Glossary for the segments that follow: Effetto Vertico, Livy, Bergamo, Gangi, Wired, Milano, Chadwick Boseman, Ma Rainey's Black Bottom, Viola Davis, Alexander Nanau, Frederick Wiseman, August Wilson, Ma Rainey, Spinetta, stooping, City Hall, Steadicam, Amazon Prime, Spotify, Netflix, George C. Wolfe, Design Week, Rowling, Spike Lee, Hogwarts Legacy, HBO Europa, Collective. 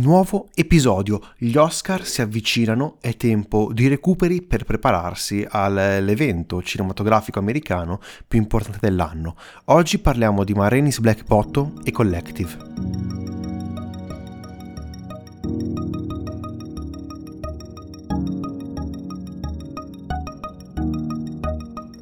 Nuovo episodio, gli Oscar si avvicinano, è tempo di recuperi per prepararsi all'evento cinematografico americano più importante dell'anno. Oggi parliamo di Ma Rainey's Black Bottom e Collective.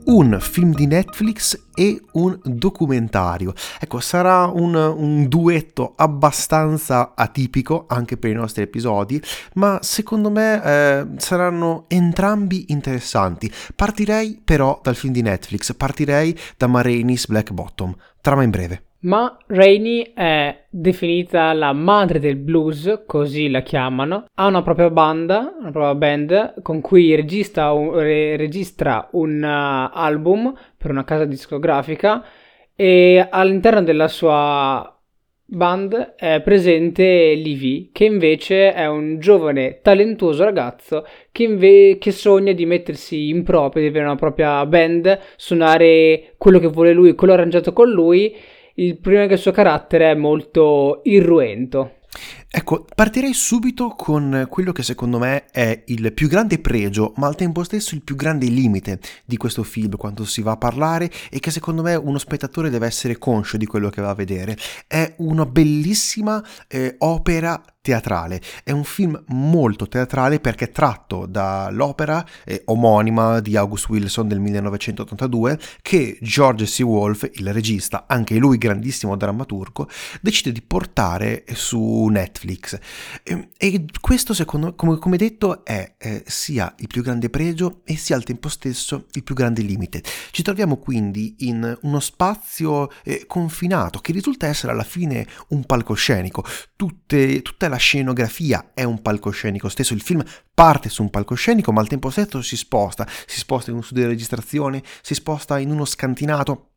Un film di Netflix e un documentario. Ecco, sarà un duetto abbastanza atipico anche per i nostri episodi, ma secondo me saranno entrambi interessanti. Partirei però dal film di Netflix, partirei da Ma Rainey's Black Bottom. Trama in breve. Ma Rainey è definita la madre del blues, così la chiamano. Ha una propria banda, una propria band, con cui registra un album per una casa discografica, e all'interno della sua band è presente Livy, che invece è un giovane talentuoso ragazzo che sogna di mettersi in proprio, di avere una propria band, suonare quello che vuole lui, quello arrangiato con lui. Il problema è che il suo carattere è molto irruento. Ecco, partirei subito con quello che secondo me è il più grande pregio, ma al tempo stesso il più grande limite di questo film quando si va a parlare, e che secondo me uno spettatore deve essere conscio di quello che va a vedere. È una bellissima opera teatrale, è un film molto teatrale perché è tratto dall'opera omonima di August Wilson del 1982 che George C. Wolfe, il regista, anche lui grandissimo drammaturgo, decide di portare su Netflix, e questo secondo me, come detto, è sia il più grande pregio e sia al tempo stesso il più grande limite. Ci troviamo quindi in uno spazio confinato che risulta essere alla fine un palcoscenico. Tutta la scenografia è un palcoscenico stesso, il film parte su un palcoscenico ma al tempo stesso si sposta in uno studio di registrazione, si sposta in uno scantinato.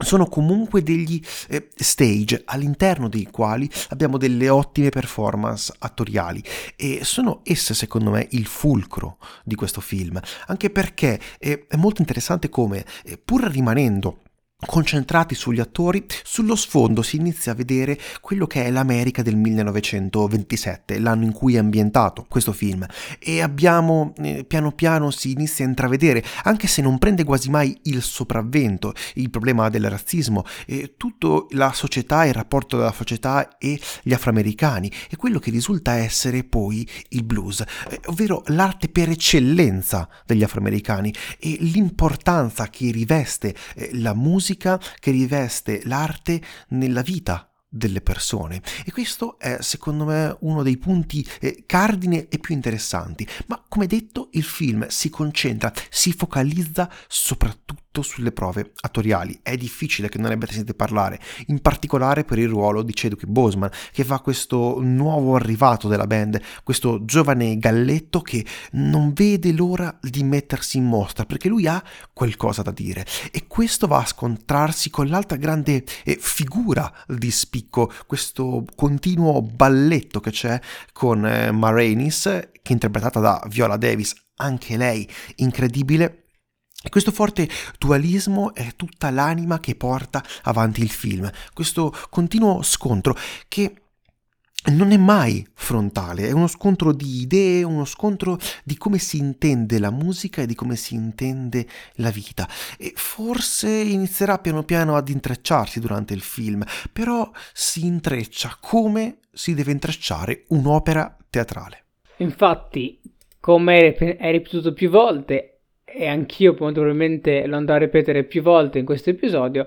Sono comunque degli stage all'interno dei quali abbiamo delle ottime performance attoriali, e sono esse secondo me il fulcro di questo film, anche perché è molto interessante come, pur rimanendo concentrati sugli attori, sullo sfondo si inizia a vedere quello che è l'America del 1927, l'anno in cui è ambientato questo film, e abbiamo piano piano si inizia a intravedere, anche se non prende quasi mai il sopravvento, il problema del razzismo, tutta la società, il rapporto della società e gli afroamericani, e quello che risulta essere poi il blues, ovvero l'arte per eccellenza degli afroamericani e l'importanza che riveste la musica, che riveste l'arte nella vita delle persone. E questo è secondo me uno dei punti cardine e più interessanti, ma come detto il film si concentra, si focalizza soprattutto sulle prove attoriali. È difficile che non ne abbiate sentito parlare, in particolare per il ruolo di Chadwick Boseman, che fa questo nuovo arrivato della band, questo giovane galletto che non vede l'ora di mettersi in mostra perché lui ha qualcosa da dire, e questo va a scontrarsi con l'altra grande figura di spirito, questo continuo balletto che c'è con Ma Rainey's, che è interpretata da Viola Davis, anche lei incredibile. Questo forte dualismo è tutta l'anima che porta avanti il film, questo continuo scontro che non è mai frontale, è uno scontro di idee, uno scontro di come si intende la musica e di come si intende la vita, e forse inizierà piano piano ad intrecciarsi durante il film, però si intreccia come si deve intrecciare un'opera teatrale. Infatti, come hai ripetuto più volte, e anch'io molto probabilmente lo andrò a ripetere più volte in questo episodio,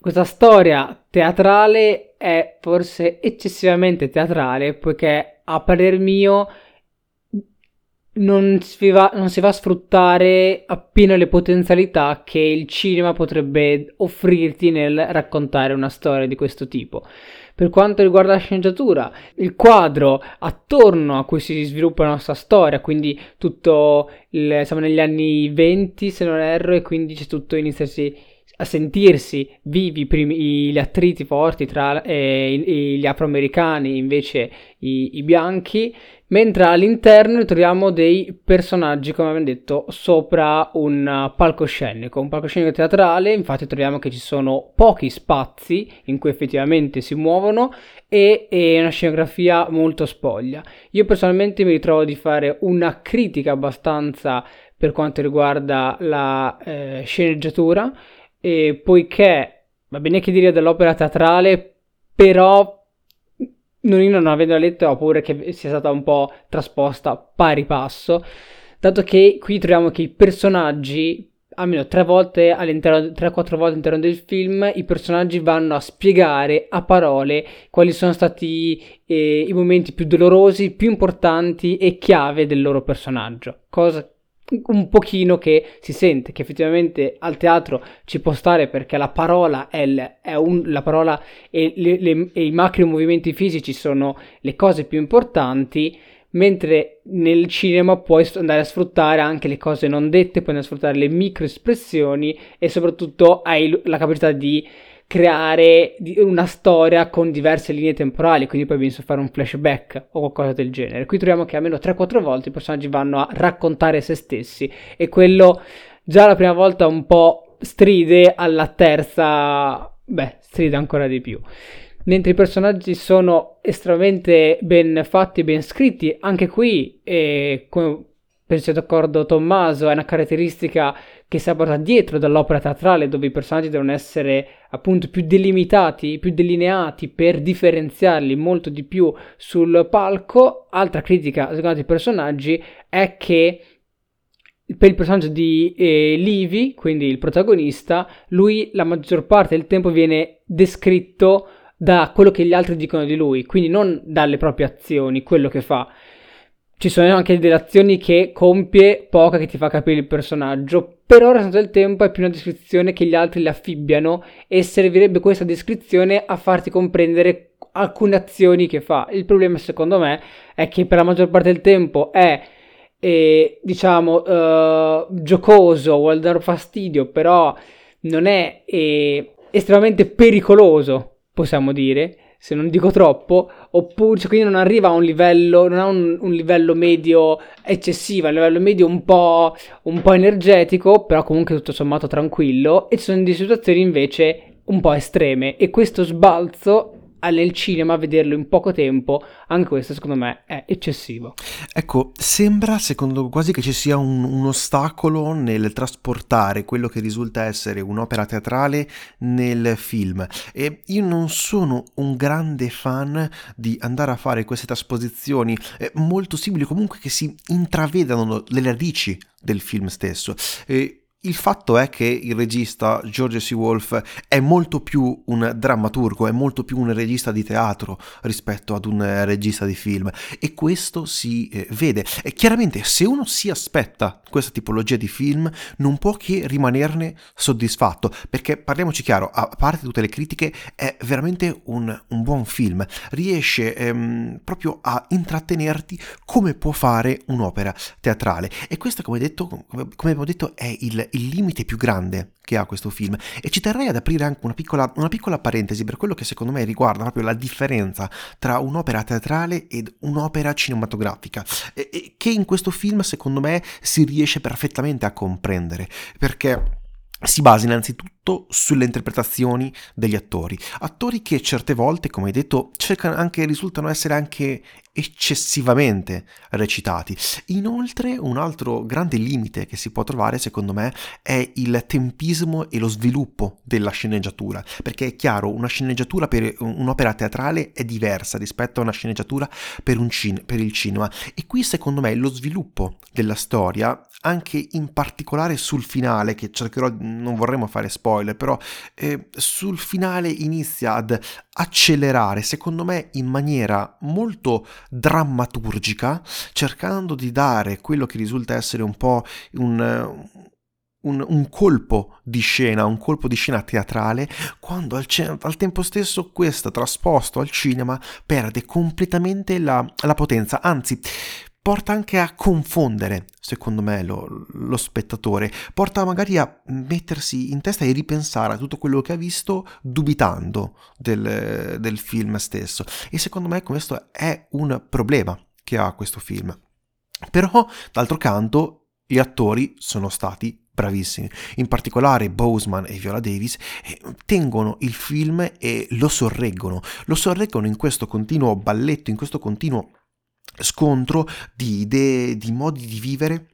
questa storia teatrale è forse eccessivamente teatrale, poiché a parer mio non si va a sfruttare appieno le potenzialità che il cinema potrebbe offrirti nel raccontare una storia di questo tipo. Per quanto riguarda la sceneggiatura, il quadro attorno a cui si sviluppa la nostra storia, quindi tutto siamo negli anni 20 se non erro, e quindi c'è tutto, iniziarsi a sentirsi vivi gli attriti forti tra gli afroamericani, invece i bianchi, mentre all'interno troviamo dei personaggi, come abbiamo detto, sopra un palcoscenico teatrale. Infatti troviamo che ci sono pochi spazi in cui effettivamente si muovono e una scenografia molto spoglia. Io personalmente mi ritrovo di fare una critica abbastanza per quanto riguarda la sceneggiatura, e poiché va bene che dire dell'opera teatrale, però non avendo letto ho paura che sia stata un po' trasposta pari passo, dato che qui troviamo che i personaggi, almeno 3 volte all'interno, 3-4 volte all'interno del film, i personaggi vanno a spiegare a parole quali sono stati i momenti più dolorosi, più importanti e chiave del loro personaggio, cosa un pochino che si sente che effettivamente al teatro ci può stare, perché la parola la parola e i macro movimenti fisici sono le cose più importanti, mentre nel cinema puoi andare a sfruttare anche le cose non dette, puoi andare a sfruttare le micro espressioni e soprattutto hai la capacità di creare una storia con diverse linee temporali, quindi poi bisogna fare un flashback o qualcosa del genere. Qui troviamo che almeno 3-4 volte i personaggi vanno a raccontare se stessi, e quello già la prima volta un po' stride, alla terza stride ancora di più. Mentre i personaggi sono estremamente ben fatti, ben scritti, anche qui come penso sia d'accordo Tommaso, è una caratteristica che si porta dietro dall'opera teatrale, dove i personaggi devono essere appunto più delimitati, più delineati per differenziarli molto di più sul palco. Altra critica secondo i personaggi è che per il personaggio di Livy, quindi il protagonista, lui la maggior parte del tempo viene descritto da quello che gli altri dicono di lui, quindi non dalle proprie azioni, quello che fa. Ci sono anche delle azioni che compie, poca, che ti fa capire il personaggio, però il resto del tempo è più una descrizione che gli altri le affibbiano, e servirebbe questa descrizione a farti comprendere alcune azioni che fa. Il problema, secondo me, è che per la maggior parte del tempo è giocoso, vuol dar fastidio, però non è estremamente pericoloso, possiamo dire, se non dico troppo, oppure cioè, quindi non arriva a un livello, non ha un livello medio eccessivo, un livello medio un po' energetico, però comunque tutto sommato tranquillo, e ci sono delle situazioni invece un po' estreme, e questo sbalzo nel cinema, vederlo in poco tempo, anche questo secondo me è eccessivo. Ecco, sembra secondo quasi che ci sia un ostacolo nel trasportare quello che risulta essere un'opera teatrale nel film, e io non sono un grande fan di andare a fare queste trasposizioni, è molto simile comunque che si intravedano le radici del film stesso. Il fatto è che il regista George C. Wolfe è molto più un drammaturgo, è molto più un regista di teatro rispetto ad un regista di film, e questo si vede. E chiaramente se uno si aspetta questa tipologia di film non può che rimanerne soddisfatto, perché parliamoci chiaro, a parte tutte le critiche è veramente un buon film, riesce proprio a intrattenerti come può fare un'opera teatrale, e questo, come abbiamo detto, è il limite più grande che ha questo film. E ci terrei ad aprire anche una piccola parentesi per quello che secondo me riguarda proprio la differenza tra un'opera teatrale ed un'opera cinematografica, e che in questo film secondo me si riesce perfettamente a comprendere, perché si basa innanzitutto sulle interpretazioni degli attori che certe volte, come hai detto, risultano essere anche eccessivamente recitati. Inoltre un altro grande limite che si può trovare secondo me è il tempismo e lo sviluppo della sceneggiatura, perché è chiaro, una sceneggiatura per un'opera teatrale è diversa rispetto a una sceneggiatura per il cinema, e qui secondo me lo sviluppo della storia, anche in particolare sul finale, che non vorremmo fare spoiler, però sul finale inizia ad accelerare secondo me in maniera molto drammaturgica, cercando di dare quello che risulta essere un po' un colpo di scena, un colpo di scena teatrale, quando al tempo stesso questo trasposto al cinema perde completamente la potenza, anzi porta anche a confondere, secondo me, lo spettatore, porta magari a mettersi in testa e ripensare a tutto quello che ha visto dubitando del film stesso, e secondo me questo è un problema che ha questo film. Però d'altro canto gli attori sono stati bravissimi, in particolare Boseman e Viola Davis tengono il film e lo sorreggono in questo continuo balletto, in questo continuo scontro di idee, di modi di vivere,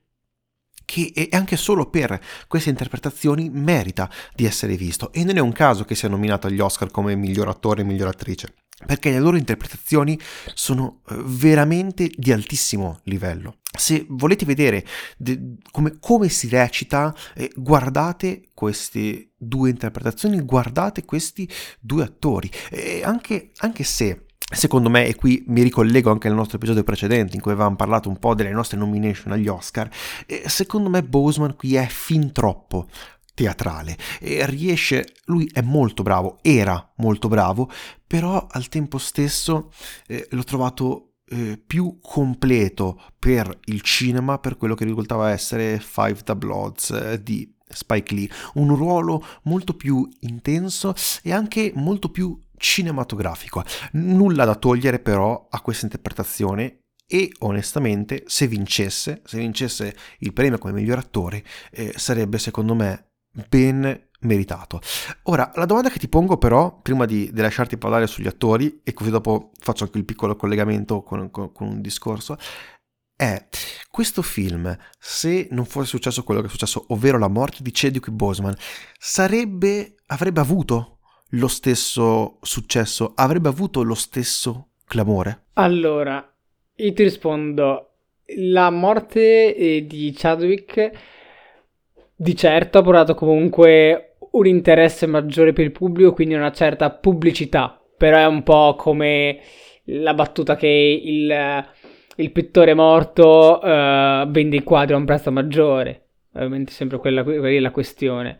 che anche solo per queste interpretazioni merita di essere visto. E non è un caso che sia nominato agli Oscar come miglior attore e miglior attrice, perché le loro interpretazioni sono veramente di altissimo livello. Se volete vedere come si recita, guardate queste due interpretazioni, guardate questi due attori, anche se, secondo me, e qui mi ricollego anche al nostro episodio precedente in cui avevamo parlato un po' delle nostre nomination agli Oscar, secondo me Boseman qui è fin troppo teatrale, lui è molto bravo, era molto bravo, però al tempo stesso l'ho trovato più completo per il cinema, per quello che risultava essere 5 Da Bloods di Spike Lee, un ruolo molto più intenso e anche molto più cinematografico. Nulla da togliere però a questa interpretazione, e onestamente se vincesse il premio come miglior attore sarebbe, secondo me, ben meritato. Ora, la domanda che ti pongo però, prima di lasciarti parlare sugli attori, e così dopo faccio anche il piccolo collegamento con un discorso, è: questo film, se non fosse successo quello che è successo, ovvero la morte di Chadwick Boseman, avrebbe avuto lo stesso successo? Avrebbe avuto lo stesso clamore? Allora, io ti rispondo: la morte di Chadwick di certo ha portato comunque un interesse maggiore per il pubblico, quindi una certa pubblicità. Però è un po' come la battuta che il pittore morto vende il quadro a un prezzo maggiore. Ovviamente sempre quella è la questione,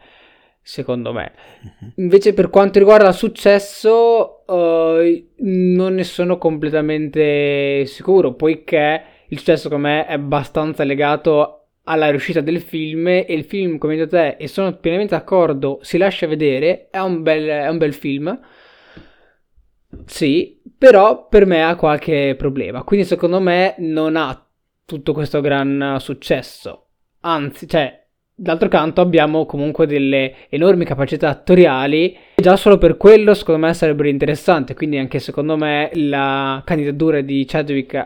secondo me. Invece, per quanto riguarda il successo, non ne sono completamente sicuro, poiché il successo, con me, è abbastanza legato alla riuscita del film, e il film, come detto te, e sono pienamente d'accordo, si lascia vedere, è un bel film, sì, però per me ha qualche problema, quindi secondo me non ha tutto questo gran successo, anzi, d'altro canto abbiamo comunque delle enormi capacità attoriali, e già solo per quello secondo me sarebbero interessanti, quindi anche secondo me la candidatura di Chadwick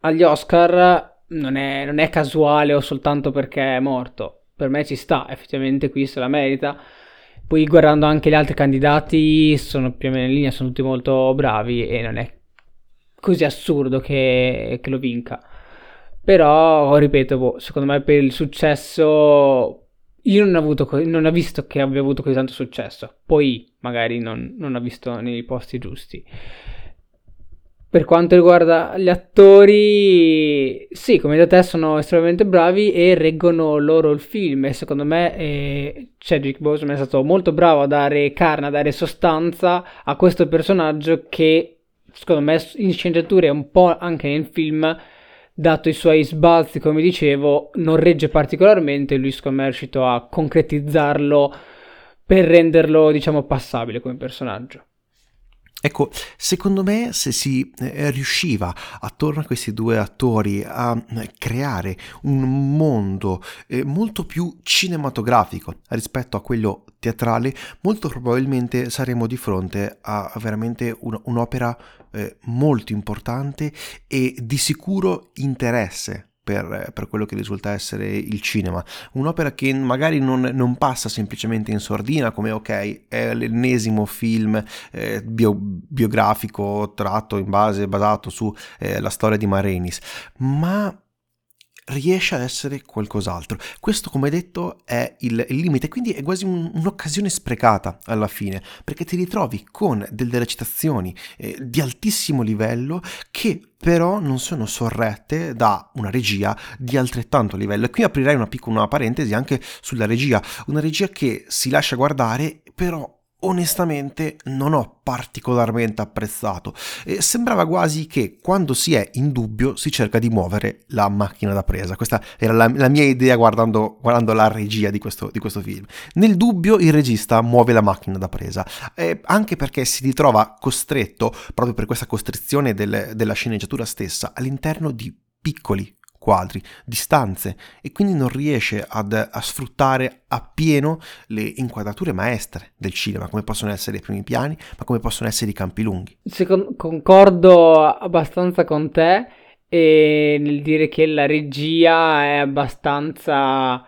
agli Oscar non è casuale o soltanto perché è morto. Per me ci sta, effettivamente qui se la merita. Poi, guardando anche gli altri candidati, sono più o meno in linea, sono tutti molto bravi e non è così assurdo che lo vinca. Però, ripeto, secondo me per il successo io non ho visto che abbia avuto così tanto successo. Poi magari non ho visto nei posti giusti. Per quanto riguarda gli attori, sì, come da te, sono estremamente bravi e reggono loro il film. E secondo me Chadwick Boseman è stato molto bravo a dare carne, a dare sostanza a questo personaggio che, secondo me, in sceneggiatura e un po' anche nel film, dato i suoi sbalzi, come dicevo, non regge particolarmente. Lui, secondo me, è riuscito a concretizzarlo per renderlo, diciamo, passabile come personaggio. Ecco, secondo me, se si riusciva attorno a questi due attori a creare un mondo molto più cinematografico rispetto a quello teatrale, molto probabilmente saremo di fronte a veramente un'opera molto importante e di sicuro interesse per quello che risulta essere il cinema, un'opera che magari non passa semplicemente in sordina come ok, è l'ennesimo film biografico tratto basato su la storia di Ma Rainey's, ma riesce ad essere qualcos'altro. Questo, come detto, è il limite, quindi è quasi un'occasione sprecata alla fine, perché ti ritrovi con delle recitazioni di altissimo livello che però non sono sorrette da una regia di altrettanto livello. E qui aprirei una piccola parentesi anche sulla regia, una regia che si lascia guardare però onestamente non ho particolarmente apprezzato e sembrava quasi che quando si è in dubbio si cerca di muovere la macchina da presa. Questa era la mia idea guardando la regia di questo film. Nel dubbio il regista muove la macchina da presa, anche perché si ritrova costretto, proprio per questa costrizione della sceneggiatura stessa, all'interno di piccoli quadri, distanze, e quindi non riesce a sfruttare appieno le inquadrature maestre del cinema, come possono essere i primi piani, ma come possono essere i campi lunghi. Concordo abbastanza con te nel dire che la regia è abbastanza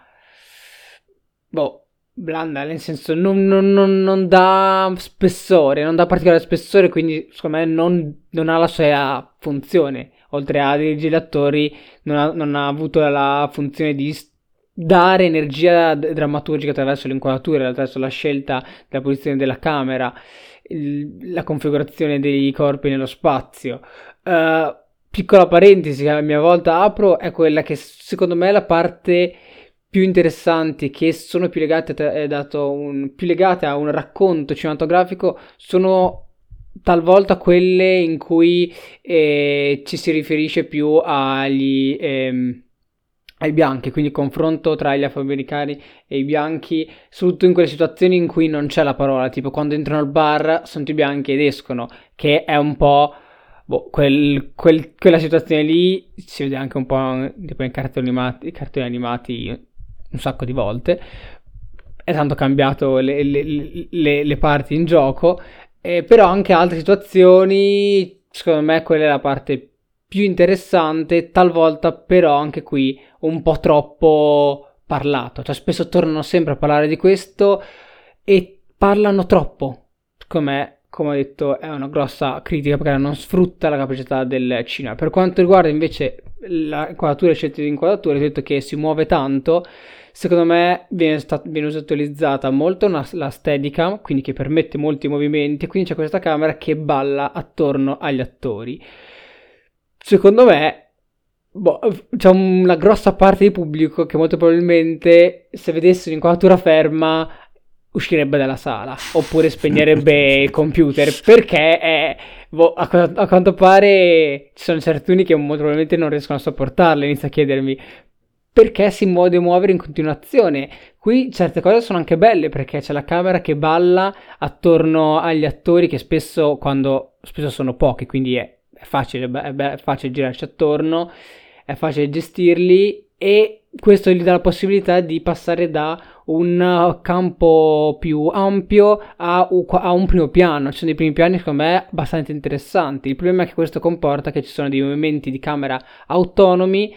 blanda, nel senso non dà spessore, non dà particolare spessore, quindi secondo me non ha la sua funzione. Oltre a dirigere gli attori, non ha avuto la funzione di dare energia drammaturgica attraverso le inquadrature, attraverso la scelta della posizione della camera, la configurazione dei corpi nello spazio. Piccola parentesi che a mia volta apro, è quella che secondo me è la parte più interessante, che sono più legate più legate a un racconto cinematografico, sono talvolta quelle in cui ci si riferisce più ai bianchi, quindi confronto tra gli afroamericani e i bianchi, soprattutto in quelle situazioni in cui non c'è la parola, tipo quando entrano al bar sono tutti bianchi ed escono, che è un po' quella situazione lì, si vede anche un po' tipo in cartoni animati un sacco di volte, è tanto cambiato le parti in gioco. Però anche altre situazioni, secondo me quella è la parte più interessante, talvolta però anche qui un po' troppo parlato, cioè spesso tornano sempre a parlare di questo e parlano troppo, come ho detto è una grossa critica perché non sfrutta la capacità del cinema. Per quanto riguarda invece la inquadratura e scelte di inquadratura, ho detto che si muove tanto. Secondo me viene utilizzata molto la steadicam, quindi che permette molti movimenti, quindi c'è questa camera che balla attorno agli attori. Secondo me c'è una grossa parte di pubblico che molto probabilmente, se vedesse un'inquadratura ferma, uscirebbe dalla sala oppure spegnerebbe il computer, perché a quanto pare ci sono certuni che molto probabilmente non riescono a sopportarla. Inizia a chiedermi perché si muove in continuazione. Qui certe cose sono anche belle, perché c'è la camera che balla attorno agli attori, che spesso sono pochi, quindi è facile girarci attorno, è facile gestirli, e questo gli dà la possibilità di passare da un campo più ampio a un primo piano. Ci sono dei primi piani secondo me abbastanza interessanti. Il problema è che questo comporta che ci sono dei movimenti di camera autonomi,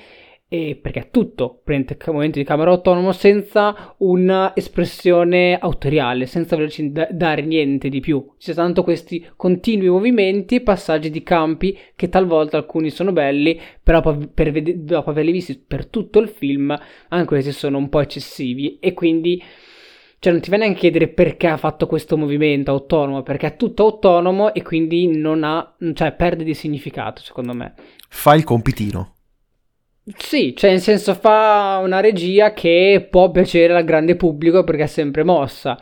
perché è tutto prende momenti di camera autonomo senza un'espressione autoriale, senza volerci dare niente di più. Ci sono tanto questi continui movimenti e passaggi di campi, che talvolta alcuni sono belli, però dopo averli visti per tutto il film anche questi sono un po' eccessivi, e quindi non ti viene neanche a chiedere perché ha fatto questo movimento autonomo, perché è tutto autonomo e quindi perde di significato. Secondo me fa il compitino. Sì, cioè in senso fa una regia che può piacere al grande pubblico perché è sempre mossa,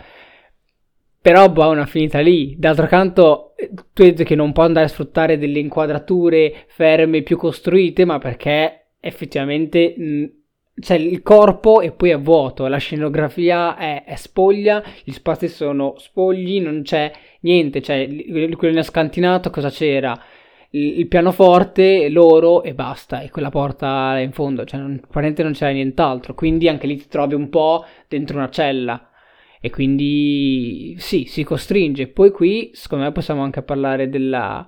però ha una finita lì. D'altro canto tu hai detto che non può andare a sfruttare delle inquadrature ferme più costruite, ma perché effettivamente c'è il corpo e poi è vuoto, la scenografia è spoglia, gli spazi sono spogli, non c'è niente, cioè quello ne ha scantinato, cosa c'era? Il pianoforte, l'oro e basta, e quella porta in fondo, cioè apparentemente non c'era nient'altro, quindi anche lì ti trovi un po' dentro una cella e quindi sì, si costringe. Poi qui secondo me possiamo anche parlare della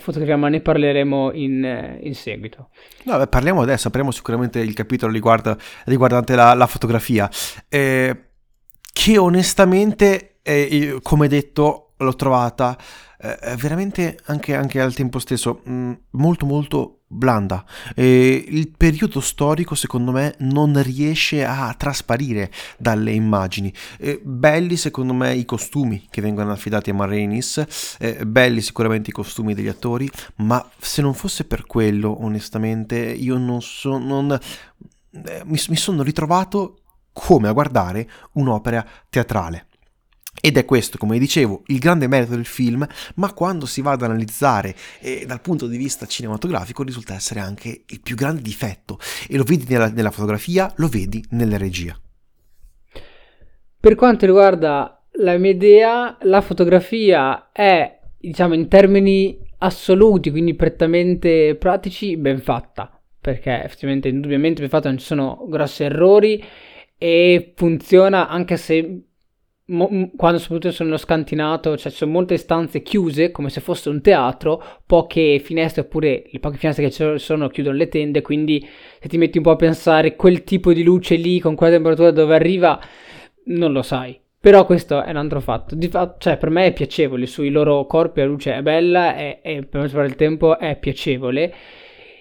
fotografia, ma ne parleremo in seguito. No, parliamo adesso, apriamo sicuramente il capitolo riguardante la fotografia, che onestamente come detto l'ho trovata veramente anche al tempo stesso molto molto blanda. Il periodo storico secondo me non riesce a trasparire dalle immagini. Belli secondo me i costumi che vengono affidati a Ma Rainey's, belli sicuramente i costumi degli attori, ma se non fosse per quello onestamente io mi sono ritrovato come a guardare un'opera teatrale. Ed è questo, come dicevo, il grande merito del film, ma quando si va ad analizzare dal punto di vista cinematografico risulta essere anche il più grande difetto, e lo vedi nella fotografia, lo vedi nella regia. Per quanto riguarda la mia idea, la fotografia è, diciamo, in termini assoluti, quindi prettamente pratici, ben fatta, perché effettivamente, indubbiamente ben fatta, non ci sono grossi errori e funziona, anche se quando soprattutto sono nello scantinato, cioè ci sono molte stanze chiuse come se fosse un teatro, poche finestre, oppure le poche finestre che ci sono chiudono le tende, quindi se ti metti un po' a pensare quel tipo di luce lì con quella temperatura dove arriva non lo sai, però questo è un altro fatto, cioè per me è piacevole sui loro corpi, la luce è bella e per me il tempo è piacevole.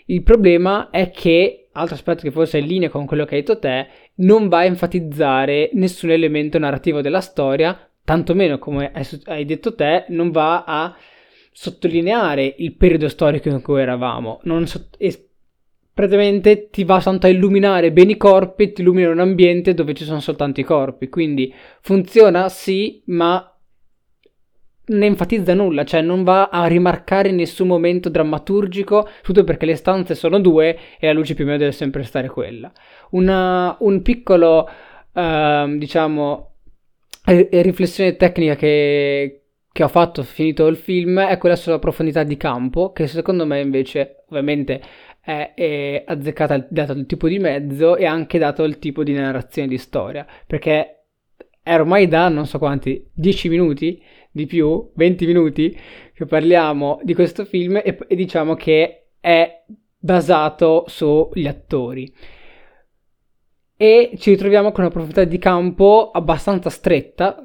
Il problema è che, altro aspetto che forse è in linea con quello che hai detto te, non va a enfatizzare nessun elemento narrativo della storia, tantomeno, come hai detto te, non va a sottolineare il periodo storico in cui eravamo, praticamente ti va soltanto a illuminare bene i corpi, ti illumina un ambiente dove ci sono soltanto i corpi, quindi funziona sì, ma non enfatizza nulla, cioè non va a rimarcare nessun momento drammaturgico, tutto perché le stanze sono due e la luce più o meno deve sempre stare quella. Un piccolo riflessione tecnica che ho fatto finito il film è quella sulla profondità di campo, che secondo me invece ovviamente è azzeccata dato il tipo di mezzo e anche dato il tipo di narrazione di storia, perché è ormai da non so quanti 10 minuti di più, 20 minuti che parliamo di questo film e diciamo che è basato sugli attori e ci ritroviamo con una profondità di campo abbastanza stretta,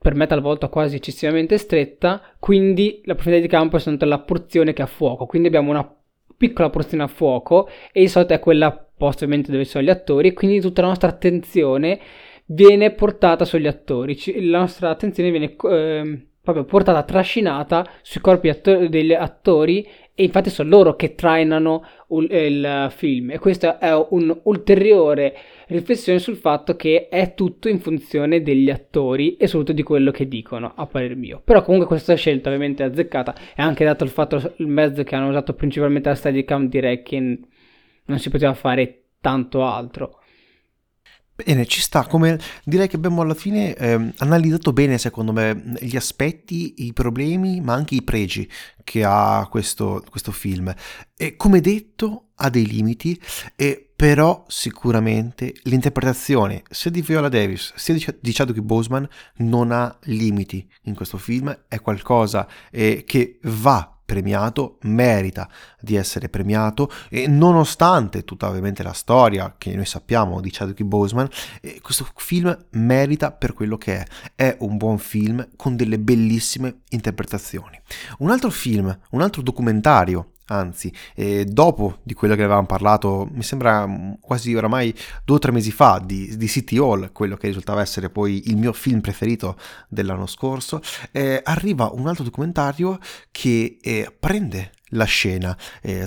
per me talvolta quasi eccessivamente stretta, quindi la profondità di campo è soltanto la porzione che ha fuoco, quindi abbiamo una piccola porzione a fuoco e di solito è quella posta ovviamente dove sono gli attori, quindi tutta la nostra attenzione viene portata sugli attori, la nostra attenzione viene proprio portata, trascinata sui corpi degli attori, e infatti sono loro che trainano il film, e questa è un'ulteriore riflessione sul fatto che è tutto in funzione degli attori e soprattutto di quello che dicono, a parer mio. Però comunque questa scelta ovviamente è azzeccata, e anche dato il fatto, il mezzo che hanno usato principalmente la Steadicam, direi che non si poteva fare tanto altro. Bene, ci sta, come direi che abbiamo alla fine analizzato bene, secondo me, gli aspetti, i problemi, ma anche i pregi che ha questo film. E come detto, ha dei limiti, però sicuramente l'interpretazione sia di Viola Davis sia di Chadwick Boseman non ha limiti in questo film, è qualcosa che va premiato, merita di essere premiato, e nonostante tutta ovviamente la storia che noi sappiamo di Chadwick Boseman, questo film merita per quello che è un buon film con delle bellissime interpretazioni. Un altro documentario, anzi, dopo di quello che avevamo parlato, mi sembra quasi oramai 2 o 3 mesi fa, di City Hall, quello che risultava essere poi il mio film preferito dell'anno scorso, arriva un altro documentario che prende la scena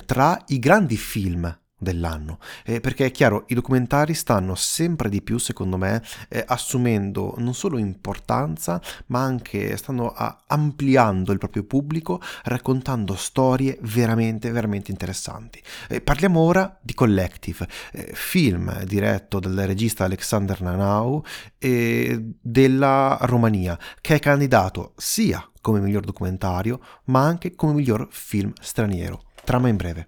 tra i grandi film dell'anno, perché è chiaro, i documentari stanno sempre di più, secondo me, assumendo non solo importanza, ma anche stanno ampliando il proprio pubblico, raccontando storie veramente veramente interessanti. Parliamo ora di Collective, film diretto dal regista Alexander Nanau della Romania, che è candidato sia come miglior documentario ma anche come miglior film straniero. Trama in breve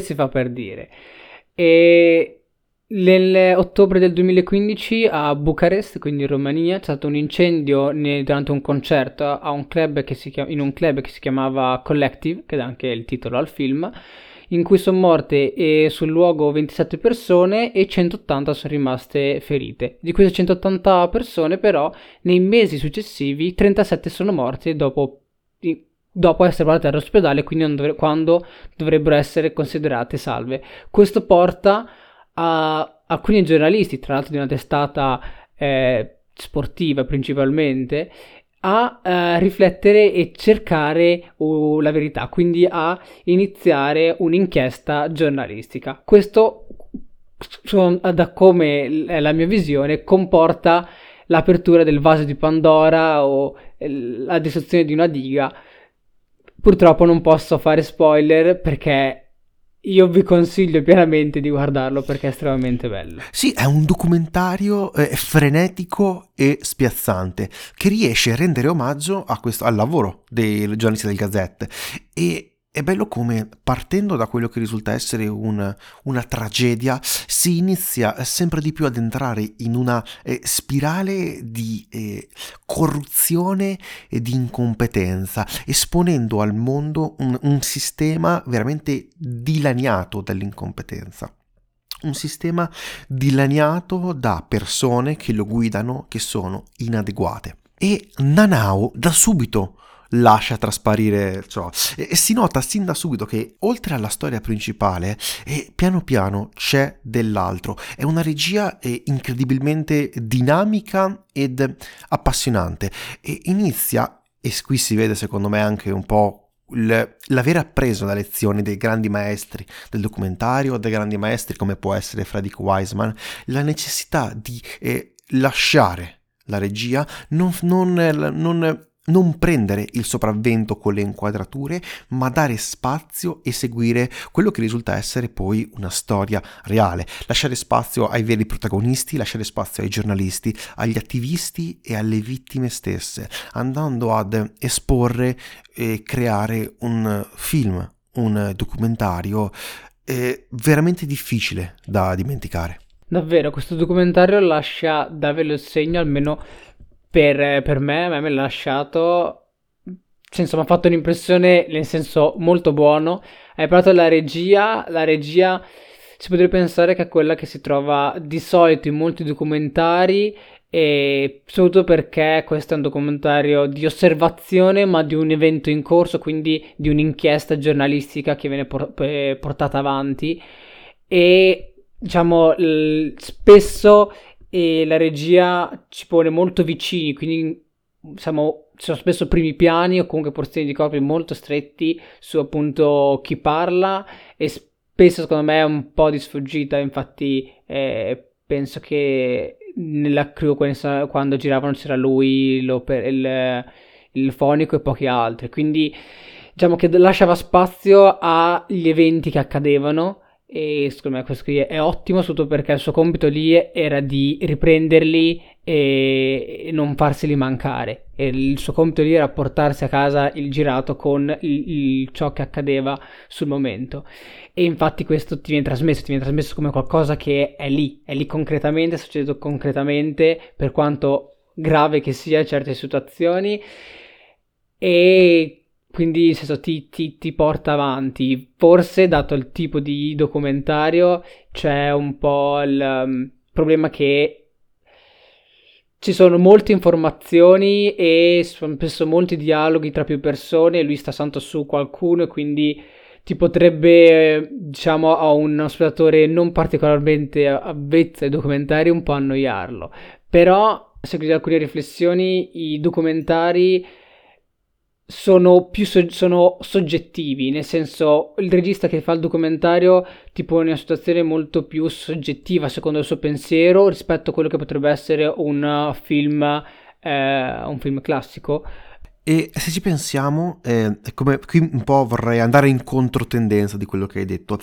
si fa per dire. E nell'ottobre del 2015 a Bucarest, quindi in Romania, c'è stato un incendio durante un concerto in un club che si chiamava Collective, che dà anche il titolo al film, in cui sono morte sul luogo 27 persone e 180 sono rimaste ferite. Di queste 180 persone però, nei mesi successivi, 37 sono morte dopo essere portate all'ospedale, quindi quando dovrebbero essere considerate salve. Questo porta a alcuni giornalisti, tra l'altro di una testata sportiva principalmente, a riflettere e cercare la verità, quindi a iniziare un'inchiesta giornalistica. Questo, da come è la mia visione, comporta l'apertura del vaso di Pandora o la distruzione di una diga. Purtroppo non posso fare spoiler perché io vi consiglio pienamente di guardarlo perché è estremamente bello. Sì, è un documentario frenetico e spiazzante che riesce a rendere omaggio a questo, al lavoro dei giornalisti del Gazette, e è bello come, partendo da quello che risulta essere una tragedia, si inizia sempre di più ad entrare in una spirale di corruzione e di incompetenza, esponendo al mondo un sistema veramente dilaniato dall'incompetenza. Un sistema dilaniato da persone che lo guidano, che sono inadeguate. E Nanau da subito lascia trasparire ciò, e si nota sin da subito che oltre alla storia principale piano piano c'è dell'altro. È una regia incredibilmente dinamica ed appassionante, e inizia, e qui si vede secondo me anche un po' l'aver appreso la lezione dei grandi maestri del documentario, dei grandi maestri come può essere Frederick Wiseman, la necessità di lasciare la regia, non prendere il sopravvento con le inquadrature, ma dare spazio e seguire quello che risulta essere poi una storia reale. Lasciare spazio ai veri protagonisti, lasciare spazio ai giornalisti, agli attivisti e alle vittime stesse, andando ad esporre e creare un film, un documentario veramente difficile da dimenticare. Davvero, questo documentario lascia davvero il segno, almeno per me l'ha lasciato, cioè, insomma, ha fatto un'impressione nel senso molto buono. Hai parlato della regia, la regia si potrebbe pensare che è quella che si trova di solito in molti documentari, e soprattutto perché questo è un documentario di osservazione ma di un evento in corso, quindi di un'inchiesta giornalistica che viene portata avanti, e diciamo spesso e la regia ci pone molto vicini, quindi diciamo ci sono spesso primi piani o comunque porzioni di corpi molto stretti su appunto chi parla, e spesso secondo me è un po' di sfuggita. Infatti penso che nella crew quando giravano c'era lui, il fonico e pochi altri, quindi diciamo che lasciava spazio agli eventi che accadevano, e secondo me questo qui è ottimo, soprattutto perché il suo compito lì era di riprenderli e non farseli mancare, e il suo compito lì era portarsi a casa il girato con ciò che accadeva sul momento, e infatti questo ti viene trasmesso come qualcosa che è lì concretamente, è successo concretamente, per quanto grave che sia certe situazioni, e quindi senso, ti porta avanti. Forse, dato il tipo di documentario, c'è un po' il problema che ci sono molte informazioni e spesso molti dialoghi tra più persone, e lui sta santo su qualcuno, e quindi ti potrebbe, diciamo, a un spettatore non particolarmente avvezzo ai documentari un po' annoiarlo. Però, seguendo alcune riflessioni, i documentari sono soggettivi, nel senso il regista che fa il documentario ti pone in una situazione molto più soggettiva secondo il suo pensiero rispetto a quello che potrebbe essere un film classico. E se ci pensiamo, come qui un po' vorrei andare in controtendenza di quello che hai detto,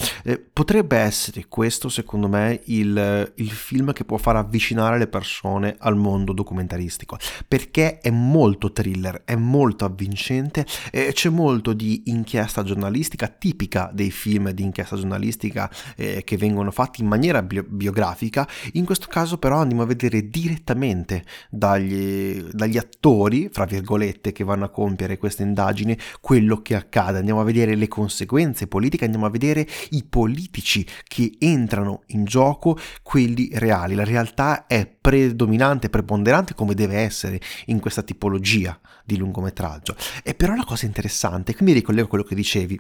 potrebbe essere questo secondo me il film che può far avvicinare le persone al mondo documentaristico, perché è molto thriller, è molto avvincente, c'è molto di inchiesta giornalistica, tipica dei film di inchiesta giornalistica che vengono fatti in maniera biografica. In questo caso però andiamo a vedere direttamente dagli attori, fra virgolette, che vanno a compiere questa indagine, quello che accade. Andiamo a vedere le conseguenze politiche, andiamo a vedere i politici che entrano in gioco, quelli reali. La realtà è predominante, preponderante, come deve essere in questa tipologia di lungometraggio. E però la cosa interessante, qui mi ricollego a quello che dicevi,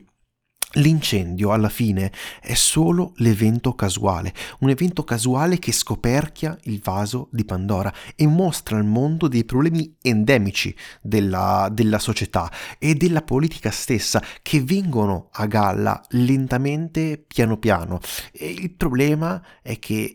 L'incendio alla fine è solo l'evento casuale, un evento casuale che scoperchia il vaso di Pandora e mostra al mondo dei problemi endemici della società e della politica stessa, che vengono a galla lentamente, piano piano. E il problema è che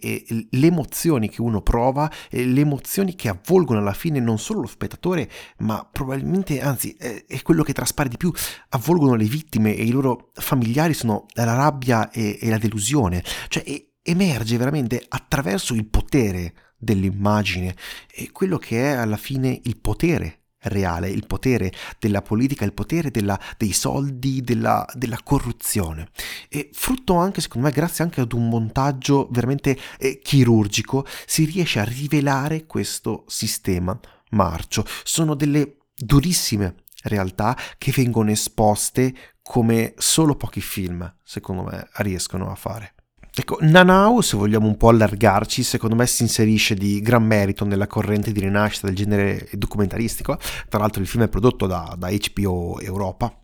le emozioni che uno prova, le emozioni che avvolgono alla fine non solo lo spettatore, ma probabilmente, anzi, è quello che traspare di più, avvolgono le vittime e i loro familiari, sono la rabbia e la delusione, cioè emerge veramente attraverso il potere dell'immagine e quello che è alla fine il potere reale, il potere della politica, il potere dei soldi, della corruzione. E frutto anche, secondo me, grazie anche ad un montaggio veramente chirurgico, si riesce a rivelare questo sistema marcio. Sono delle durissime realtà che vengono esposte come solo pochi film, secondo me, riescono a fare. Ecco, Nanau, se vogliamo un po' allargarci, secondo me si inserisce di gran merito nella corrente di rinascita del genere documentaristico. Tra l'altro il film è prodotto da HBO Europa.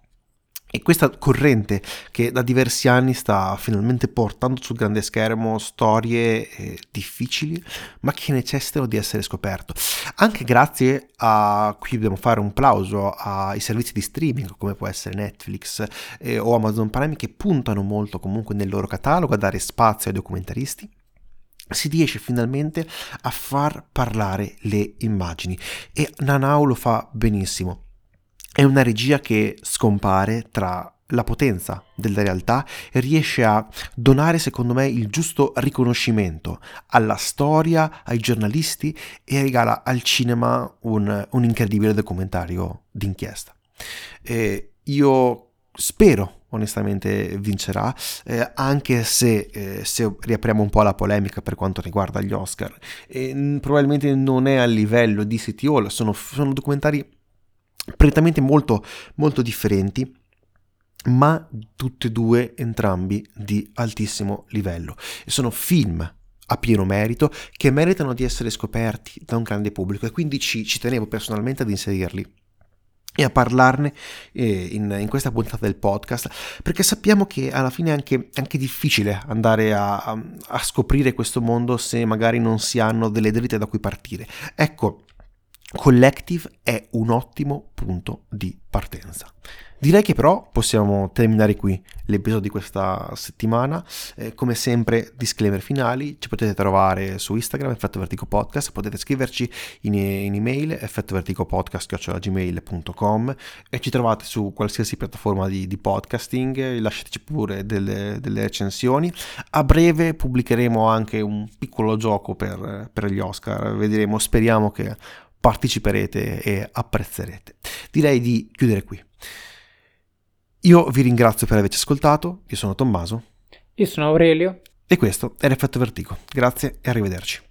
E questa corrente che da diversi anni sta finalmente portando sul grande schermo storie difficili, ma che necessitano di essere scoperte. Anche grazie a, qui dobbiamo fare un plauso ai servizi di streaming come può essere Netflix o Amazon Prime, che puntano molto comunque nel loro catalogo a dare spazio ai documentaristi. Si riesce finalmente a far parlare le immagini e Nanau lo fa benissimo. È una regia che scompare tra la potenza della realtà e riesce a donare, secondo me, il giusto riconoscimento alla storia, ai giornalisti, e regala al cinema un incredibile documentario d'inchiesta. Io spero onestamente vincerà, anche se riapriamo un po' la polemica per quanto riguarda gli Oscar. Probabilmente non è a livello di City Hall, sono documentari prettamente molto molto differenti, ma tutti e due, entrambi, di altissimo livello. Sono film a pieno merito che meritano di essere scoperti da un grande pubblico, e quindi ci tenevo personalmente ad inserirli e a parlarne in questa puntata del podcast, perché sappiamo che alla fine è anche difficile andare a scoprire questo mondo se magari non si hanno delle dritte da cui partire. Ecco, Collective è un ottimo punto di partenza. Direi che però possiamo terminare qui l'episodio di questa settimana. Come sempre, disclaimer finali: ci potete trovare su Instagram, Effetto Vertico Podcast, potete scriverci in email, effettoverticopodcast@gmail.com, e ci trovate su qualsiasi piattaforma di podcasting. Lasciateci pure delle recensioni. A breve pubblicheremo anche un piccolo gioco per gli Oscar, vedremo, speriamo che parteciperete e apprezzerete. Direi di chiudere qui. Io vi ringrazio per averci ascoltato. Io sono Tommaso. Io sono Aurelio. E questo era Effetto Vertigo. Grazie e arrivederci.